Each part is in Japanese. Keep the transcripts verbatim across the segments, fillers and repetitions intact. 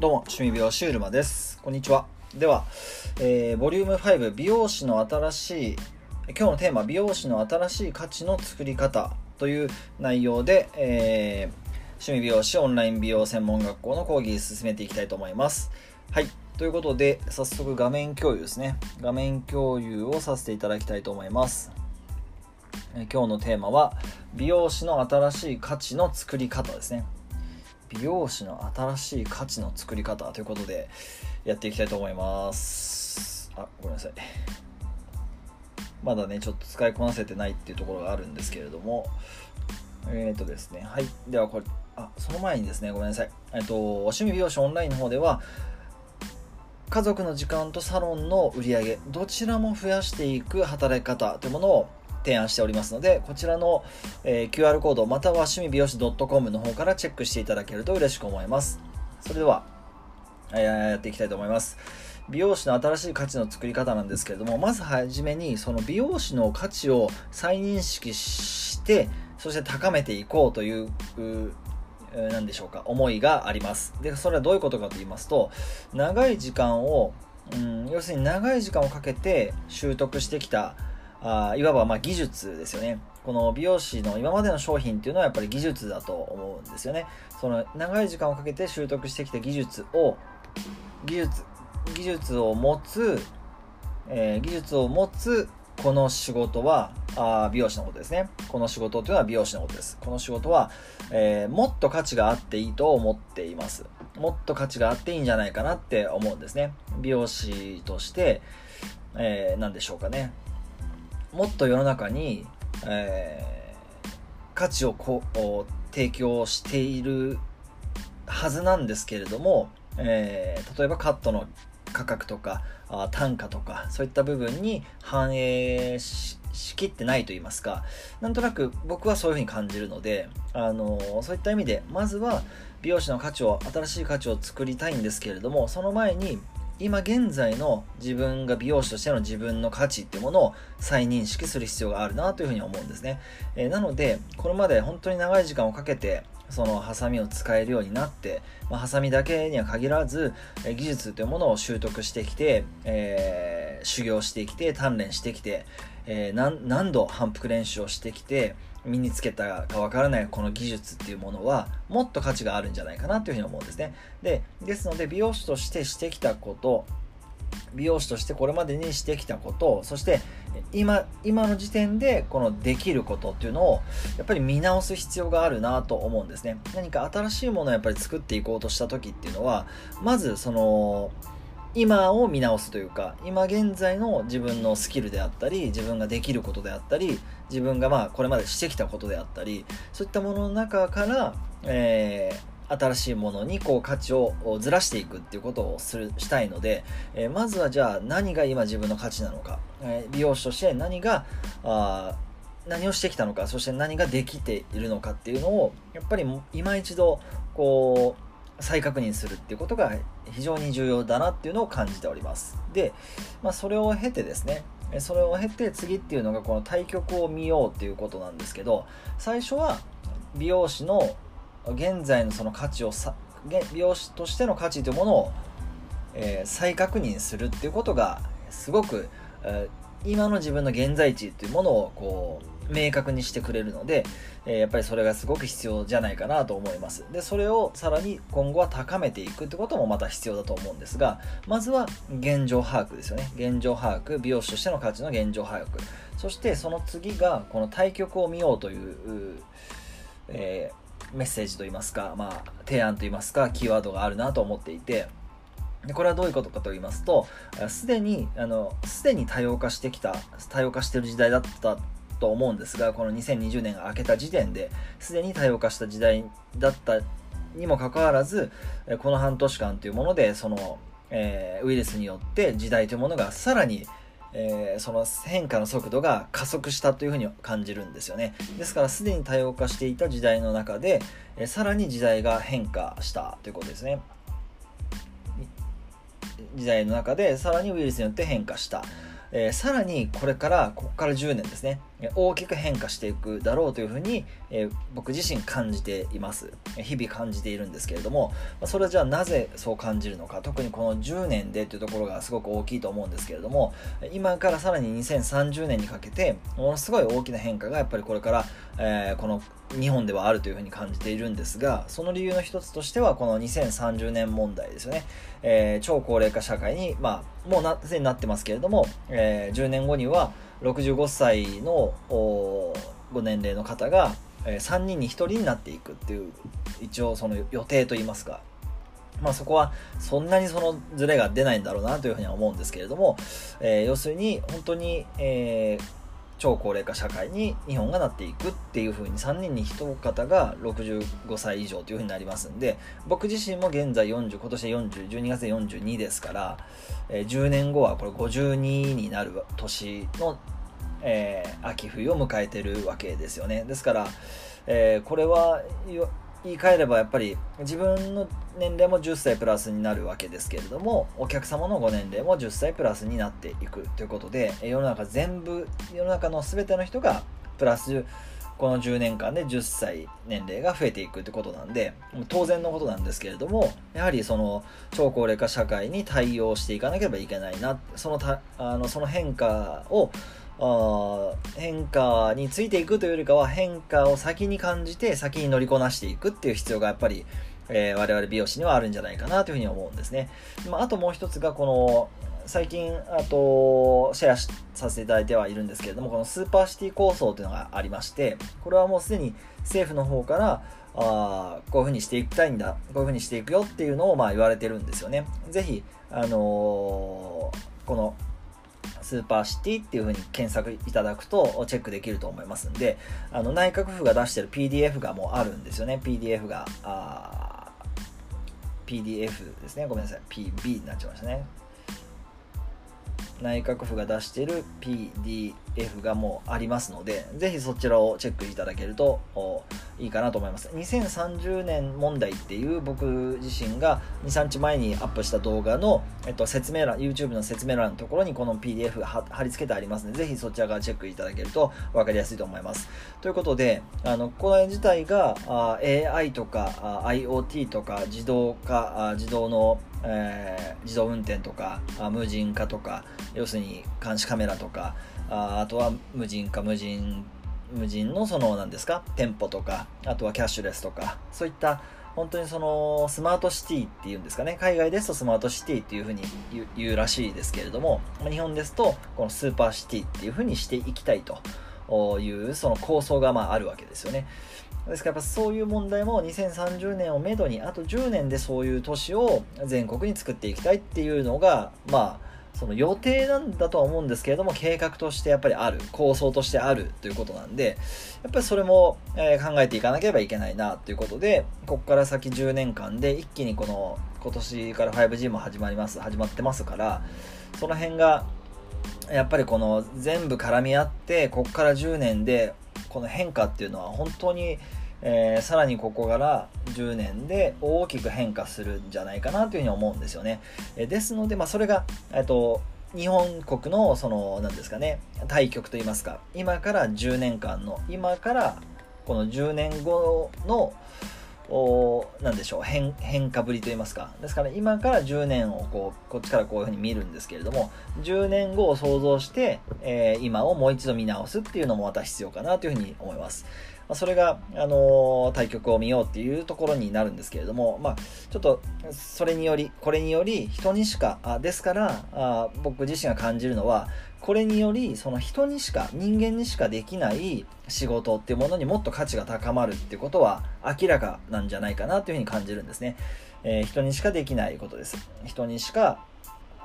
どうも趣味美容師うるまです。こんにちは。では、えー、ボリュームご美容師の新しい今日のテーマ、美容師の新しい価値の作り方という内容で、えー、趣味美容師オンライン美容専門学校の講義進めていきたいと思います。はい、ということで早速画面共有ですね、画面共有をさせていただきたいと思います。えー、今日のテーマは美容師の新しい価値の作り方ですね。美容師の新しい価値の作り方ということでやっていきたいと思います。あ、ごめんなさい、まだねちょっと使いこなせてないっていうところがあるんですけれども、えーとですねはい、ではこれ、あ、その前にですね、ごめんなさい、えっと趣味美容師オンラインの方では家族の時間とサロンの売り上げどちらも増やしていく働き方というものを提案しておりますので、こちらの、えー、キューアール コードまたは趣味美容師 .com の方からチェックしていただけると嬉しく思います。それでは、えー、やっていきたいと思います。美容師の新しい価値の作り方なんですけれども、まずはじめにその美容師の価値を再認識して、そして高めていこうという、うー、何でしょうか、思いがあります。で、それはどういうことかと言いますと、長い時間を、うん、要するに長い時間をかけて習得してきた、あ、いわばまあ技術ですよね。この美容師の今までの商品っていうのはやっぱり技術だと思うんですよね。その長い時間をかけて習得してきた技術を技術技術を持つ、えー、技術を持つこの仕事はあ美容師のことですね。この仕事というのは美容師のことです。この仕事は、えー、もっと価値があっていいと思っています。もっと価値があっていいんじゃないかなって思うんですね。美容師として、えー、何でしょうかね。もっと世の中に、えー、価値をこう提供しているはずなんですけれども、えー、例えばカットの価格とかあ単価とかそういった部分に反映 し, しきってないと言いますか、なんとなく僕はそういうふうに感じるので、あのー、そういった意味でまずは美容師の価値を、新しい価値を作りたいんですけれども、その前に今現在の自分が美容師としての自分の価値っていうものを再認識する必要があるなというふうに思うんですね。えー、なのでこれまで本当に長い時間をかけてそのハサミを使えるようになって、まあ、ハサミだけには限らず、えー、技術というものを習得してきて、えー、修行してきて鍛錬してきて、えー、何, 何度反復練習をしてきて身につけたかわからないこの技術っていうものはもっと価値があるんじゃないかなというふうに思うんですね。で、ですので美容師としてしてきたこと、美容師としてこれまでにしてきたこと、そして今今の時点でこのできることっていうのをやっぱり見直す必要があるなと思うんですね。何か新しいものをやっぱり作っていこうとした時っていうのは、まずその今を見直すというか、今現在の自分のスキルであったり、自分ができることであったり、自分がまあこれまでしてきたことであったり、そういったものの中から、えー、新しいものにこう価値をずらしていくっていうことをするしたいので、えー、まずはじゃあ何が今自分の価値なのか、えー、美容師として何があ何をしてきたのか、そして何ができているのかっていうのをやっぱり今一度こう再確認するっていうことが非常に重要だなっていうのを感じております。で、まあ、それを経てですね、それを経て次っていうのがこの対局を見ようっていうことなんですけど、最初は美容師の現在のその価値をさ美容師としての価値というものを、えー、再確認するっていうことがすごく、えー、今の自分の現在地っていうものをこう明確にしてくれるので、えー、やっぱりそれがすごく必要じゃないかなと思います。で、それをさらに今後は高めていくってこともまた必要だと思うんですが、まずは現状把握ですよね。現状把握、美容師としての価値の現状把握、そしてその次がこの対局を見ようという、えー、メッセージといいますか、まあ、提案といいますか、キーワードがあるなと思っていて、でこれはどういうことかと言いますと、すでにあのすでに多様化してきた多様化している時代だったと思うんですが、このにせんにじゅうねんが明けた時点ですでに多様化した時代だったにもかかわらず、この半年間というものでその、えー、ウイルスによって時代というものがさらに、えー、その変化の速度が加速したというふうに感じるんですよね。ですからすでに多様化していた時代の中で、えー、さらに時代が変化したということですね。時代の中でさらにウイルスによって変化した、えー、さらにこれからここからじゅうねんですね、大きく変化していくだろうというふうに、えー、僕自身感じています。日々感じているんですけれども、それじゃあなぜそう感じるのか、特にこのじゅうねんでというところがすごく大きいと思うんですけれども、今からさらににせんさんじゅうねんにかけてものすごい大きな変化がやっぱりこれから、えー、この日本ではあるというふうに感じているんですが、その理由の一つとしてはこのにせんさんじゅうねん問題ですよね。えー、超高齢化社会に、まあ、もうなすでになってますけれども、えー、じゅうねんごにはろくじゅうごさいのご年齢の方がさんにんにひとりになっていくっていう、一応その予定といいますか、まあ、そこはそんなにそのズレが出ないんだろうなというふうには思うんですけれども、えー、要するに本当に、えー超高齢化社会に日本がなっていくっていう風にさんにんにひとかたがろくじゅうごさい以上という風になりますんで、僕自身も現在よんじゅう、今年よんじゅう、じゅうにがつでよんじゅうにですから、えー、じゅうねんごはこれごじゅうにになる年の、えー、秋冬を迎えてるわけですよね。ですから、えー、これは言い換えればやっぱり自分の年齢もじゅっさいプラスになるわけですけれども、お客様のご年齢もじゅっさいプラスになっていくということで、世の中全部、世の中の全ての人がプラスこのじゅうねんかんでじゅっさい年齢が増えていくということなんで、当然のことなんですけれども、やはりその超高齢化社会に対応していかなければいけないな、そのたあのその変化をあ変化についていくというよりかは、変化を先に感じて先に乗りこなしていくっていう必要がやっぱり、えー、我々美容師にはあるんじゃないかなというふうに思うんですね。まあ、あともう一つがこの最近あとシェアさせていただいてはいるんですけれども、このスーパーシティ構想というのがありまして、これはもうすでに政府の方からあこういうふうにしていきたいんだ、こういうふうにしていくよっていうのをまあ言われてるんですよね。ぜひ、あのー、このスーパーシティっていう風に検索いただくとチェックできると思いますんで、あの内閣府が出してる ピーディーエフ がもうあるんですよね。 ピーディーエフ があ ピーディーエフ ですね、ごめんなさい、 ピービー になっちゃいましたね。内閣府が出してる ピーディーエフ がもうありますので、ぜひそちらをチェックいただけるといいかなと思います。にせんさんじゅうねん問題っていう僕自身がにさんにちまえにアップした動画の、えっと、説明欄、 YouTube の説明欄のところにこの ピーディーエフ が貼り付けてありますので、ぜひそちらからチェックいただけると分かりやすいと思います。ということで、あのこれ自体があ エーアイ とか IoT とか自動化、自動のえー、自動運転とか無人化とか、要するに監視カメラとか あ, あとは無人化無人無人のその何ですか、店舗とか、あとはキャッシュレスとか、そういった本当にそのスマートシティっていうんですかね、海外ですとスマートシティっていうふうに言 う, 言うらしいですけれども、日本ですとこのスーパーシティっていうふうにしていきたいというその構想がま あ, あるわけですよね。ですからやっぱそういう問題もにせんさんじゅうねんをめどに、あとじゅうねんでそういう都市を全国に作っていきたいっていうのが、まあその予定なんだとは思うんですけれども、計画としてやっぱりある、構想としてあるということなんで、やっぱりそれも、えー、考えていかなければいけないなということで、ここから先じゅうねんかんで一気にこの今年から ファイブジー も始まります始まってますから、その辺がやっぱりこの全部絡み合って、ここからじゅうねんでこの変化っていうのは本当に、えー、さらにここからじゅうねんで大きく変化するんじゃないかなというふうに思うんですよね。えー、ですので、まあ、それが、えっと、日本国のその何ですかね、大局といいますか、今からじゅうねんかんの、今からこのじゅうねんごの何でしょう、 変, 変化ぶりといいますか。ですから今からじゅうねんをこうこっちからこういうふうに見るんですけれども、じゅうねんごを想像して、えー、今をもう一度見直すっていうのもまた必要かなというふうに思います。まあ、それが、あのー、対局を見ようっていうところになるんですけれども、まあ、ちょっとそれによりこれにより人にしかあですからあ僕自身が感じるのは、これによりその人にしか、人間にしかできない仕事っていうものにもっと価値が高まるっていうことは明らかなんじゃないかなというふうに感じるんですね。えー、人にしかできないことです。人にしか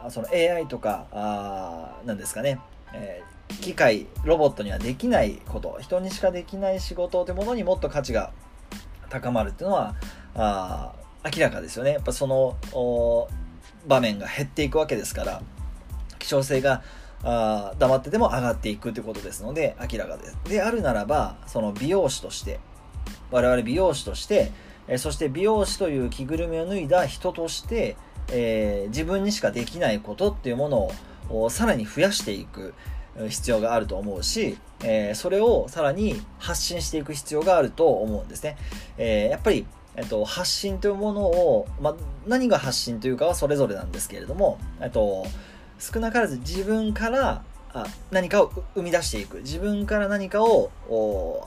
その エーアイ とかあなんですかね、えー、機械ロボットにはできないこと、人にしかできない仕事というものにもっと価値が高まるっていうのはあ明らかですよね。やっぱその場面が減っていくわけですから、希少性があ黙ってても上がっていくということですので明らかです。であるならば、その美容師として、我々美容師として、えー、そして美容師という着ぐるみを脱いだ人として、えー、自分にしかできないことっていうものをさらに増やしていく、必要があると思うし、えー、それをさらに発信していく必要があると思うんですね。えー、やっぱり、えっと、発信というものを、まあ、何が発信というかはそれぞれなんですけれども、えっと、少なからず自分からあ何かを生み出していく、自分から何かを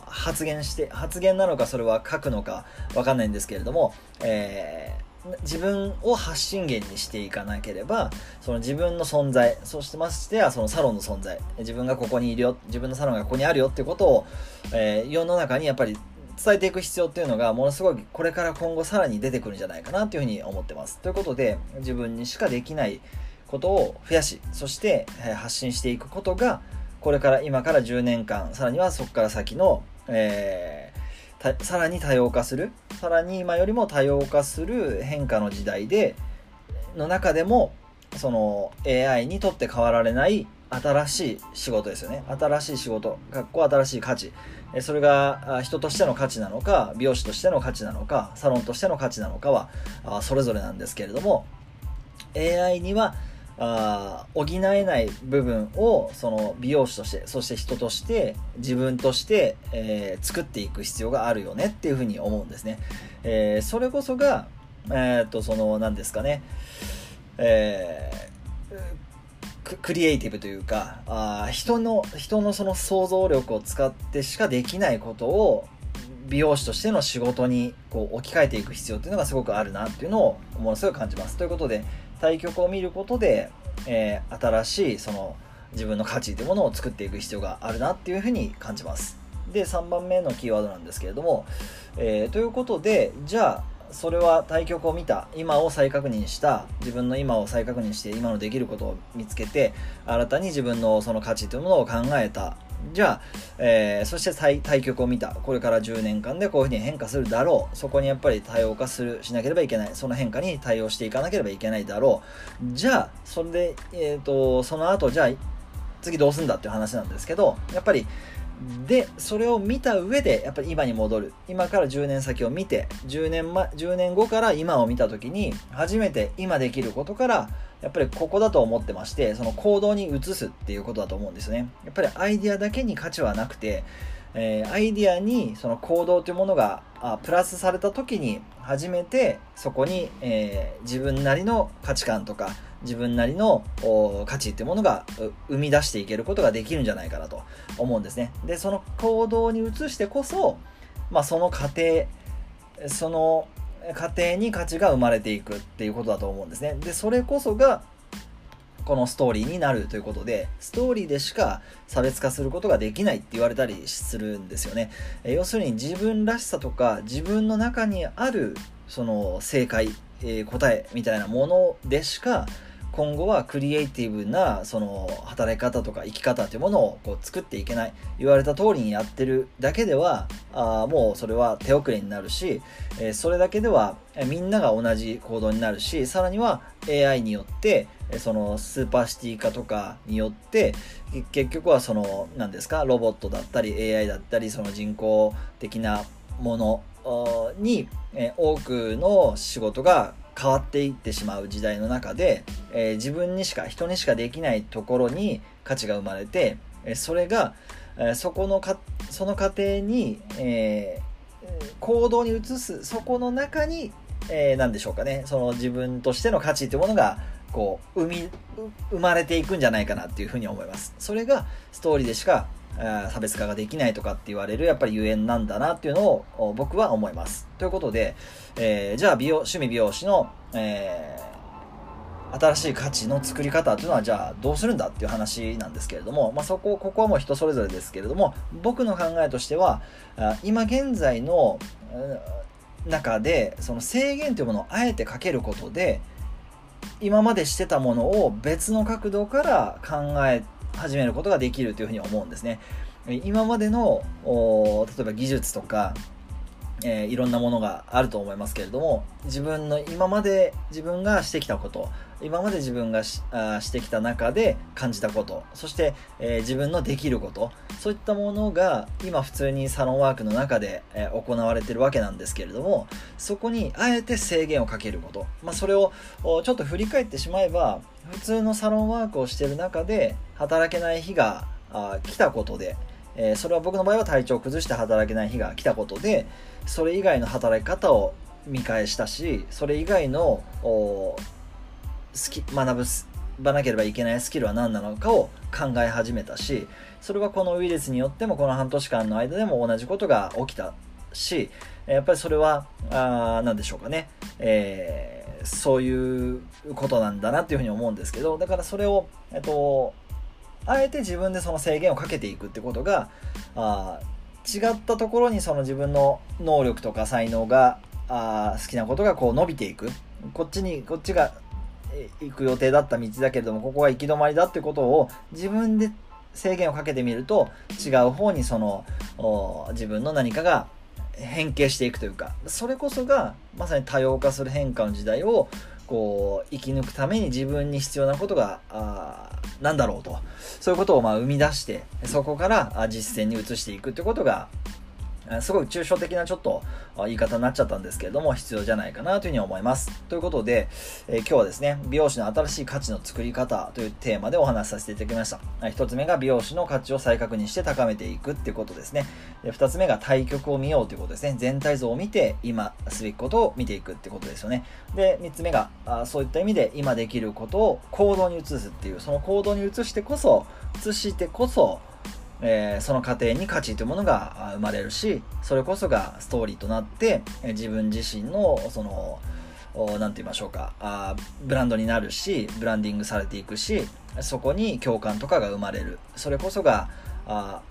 発言して発言なのかそれは書くのか分かんないんですけれども、えー、自分を発信源にしていかなければ、その自分の存在、そしてましてはそのサロンの存在、自分がここにいるよ、自分のサロンがここにあるよってことを、えー、世の中にやっぱり伝えていく必要っていうのがものすごいこれから今後さらに出てくるんじゃないかなというふうに思ってます。ということで、自分にしかできないことを増やし、そして発信していくことが、これから今からじゅうねんかん、さらにはそこから先の、えー、さらに多様化する、さらに今よりも多様化する変化の時代での中でも、その エーアイ にとって変わられない新しい仕事ですよね。新しい仕事、かっこ新しい価値、それが人としての価値なのか、美容師としての価値なのか、サロンとしての価値なのかはそれぞれなんですけれども、 エーアイ にはあ補えない部分を、その美容師として、そして人として、自分として、えー、作っていく必要があるよねっていうふうに思うんですね。えー、それこそが、えー、っとその何ですかね、えー、クリエイティブというか、あ人の人のその想像力を使ってしかできないことを美容師としての仕事にこう置き換えていく必要っていうのがすごくあるなっていうのをものすごく感じます。ということで、対局を見ることで、えー、新しいその自分の価値というものを作っていく必要があるなっていうふうに感じます。で、さんばんめのキーワードなんですけれども、えー、ということで、じゃあそれは対局を見た、今を再確認した、自分の今を再確認して、今のできることを見つけて、新たに自分のその価値というものを考えた。じゃあ、えー、そして対局を見た、これからじゅうねんかんでこういうふうに変化するだろう、そこにやっぱり多様化するしなければいけない、その変化に対応していかなければいけないだろう。じゃあそれで、えーと、その後じゃあ次どうすんだっていう話なんですけど、やっぱりでそれを見た上で、やっぱり今に戻る、今からじゅうねんさきを見て、じゅうねんまえ、じゅうねんごから今を見た時に、初めて今できることから、やっぱりここだと思ってまして、その行動に移すっていうことだと思うんですね。やっぱりアイデアだけに価値はなくて、えー、アイデアにその行動というものがあプラスされた時に、初めてそこに、えー、自分なりの価値観とか、自分なりの価値っていうものが生み出していけることができるんじゃないかなと思うんですね。で、その行動に移してこそ、まあ、その過程、その過程に価値が生まれていくっていうことだと思うんですね。で、それこそがこのストーリーになるということで、ストーリーでしか差別化することができないって言われたりするんですよね。え要するに、自分らしさとか、自分の中にあるその正解、えー、答えみたいなものでしか、今後はクリエイティブなその働き方とか生き方というものをこう作っていけない。言われた通りにやってるだけでは、あもうそれは手遅れになるし、えー、それだけではみんなが同じ行動になるし、さらには エーアイ によってそのスーパーシティ化とかによって、結局はその何ですか、ロボットだったり エーアイ だったり、その人工的なものに多くの仕事が変わっていってしまう時代の中で、えー、自分にしか、人にしかできないところに価値が生まれて、それが、えー、そこのかその過程に、えー、行動に移す、そこの中に、えー、何でしょうかね、その自分としての価値というものがこう生み生まれていくんじゃないかなっていうふうに思います。それがストーリーでしか差別化ができないとかって言われる、やっぱりゆえんなんだなっていうのを僕は思います。ということで、えー、じゃあ美容趣味美容師の、えー、新しい価値の作り方というのは、じゃあどうするんだっていう話なんですけれども、まあ、そこここはもう人それぞれですけれども、僕の考えとしては、今現在の中でその制限というものをあえてかけることで、今までしてたものを別の角度から考えて始めることができるというふうに思うんですね。今までの例えば技術とか、えー、いろんなものがあると思いますけれども、自分の今まで自分がしてきたこと、今まで自分が し, あしてきた中で感じたこと、そして、えー、自分のできること、そういったものが今普通にサロンワークの中で、えー、行われているわけなんですけれども、そこにあえて制限をかけること、まあ、それをちょっと振り返ってしまえば、普通のサロンワークをしている中で働けない日が来たことで、えー、それは僕の場合は体調を崩して働けない日が来たことで、それ以外の働き方を見返したし、それ以外の好き学ぶばなければいけないスキルは何なのかを考え始めたし、それはこのウイルスによってもこの半年間の間でも同じことが起きたし、やっぱりそれはあ何でしょうかね、えー、そういうことなんだなっていうふうに思うんですけど、だからそれを、えっと、あえて自分でその制限をかけていくってことが、あ違ったところにその自分の能力とか才能があ好きなことがこう伸びていく、こっちにこっちが行く予定だった道だけれどもここが行き止まりだってことを自分で制限をかけてみると、違う方にその自分の何かが変形していくというか、それこそがまさに多様化する変化の時代をこう生き抜くために自分に必要なことがあなんだろうと、そういうことをまあ生み出して、そこから実践に移していくってことが、すごい抽象的なちょっと言い方になっちゃったんですけれども、必要じゃないかなというふうに思います。ということで、えー、今日はですね、美容師の新しい価値の作り方というテーマでお話しさせていただきました。一つ目が美容師の価値を再確認して高めていくっていうことですね。で、二つ目が対局を見ようということですね。全体像を見て今すべきことを見ていくってことですよね。で、三つ目があそういった意味で今できることを行動に移すっていう、その行動に移してこそ移してこそえー、その過程に価値というものが生まれるし、それこそがストーリーとなって、えー、自分自身のその何て言いましょうか、あブランドになるし、ブランディングされていくし、そこに共感とかが生まれる、それこそがあ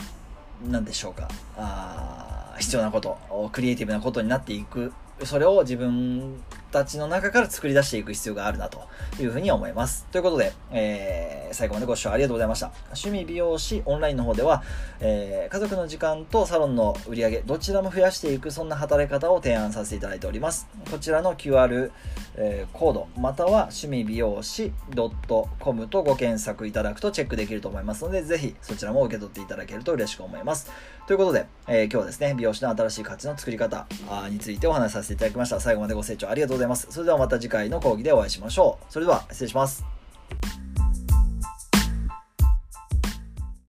何でしょうか、あ必要なこと、クリエイティブなことになっていく、それを自分たちの中から作り出していく必要があるなというふうに思います。ということで、えー、最後までご視聴ありがとうございました。趣味美容師オンラインの方では、えー、家族の時間とサロンの売り上げどちらも増やしていく、そんな働き方を提案させていただいております。こちらの キューアール、えー、コードまたは趣味美容師 ドットコム とご検索いただくとチェックできると思いますので、ぜひそちらも受け取っていただけると嬉しく思います。ということで、えー、今日はですね、美容師の新しい価値の作り方についてお話しさせていただきました。最後までご清聴ありがとうございます。それではまた次回の講義でお会いしましょう。それでは失礼します。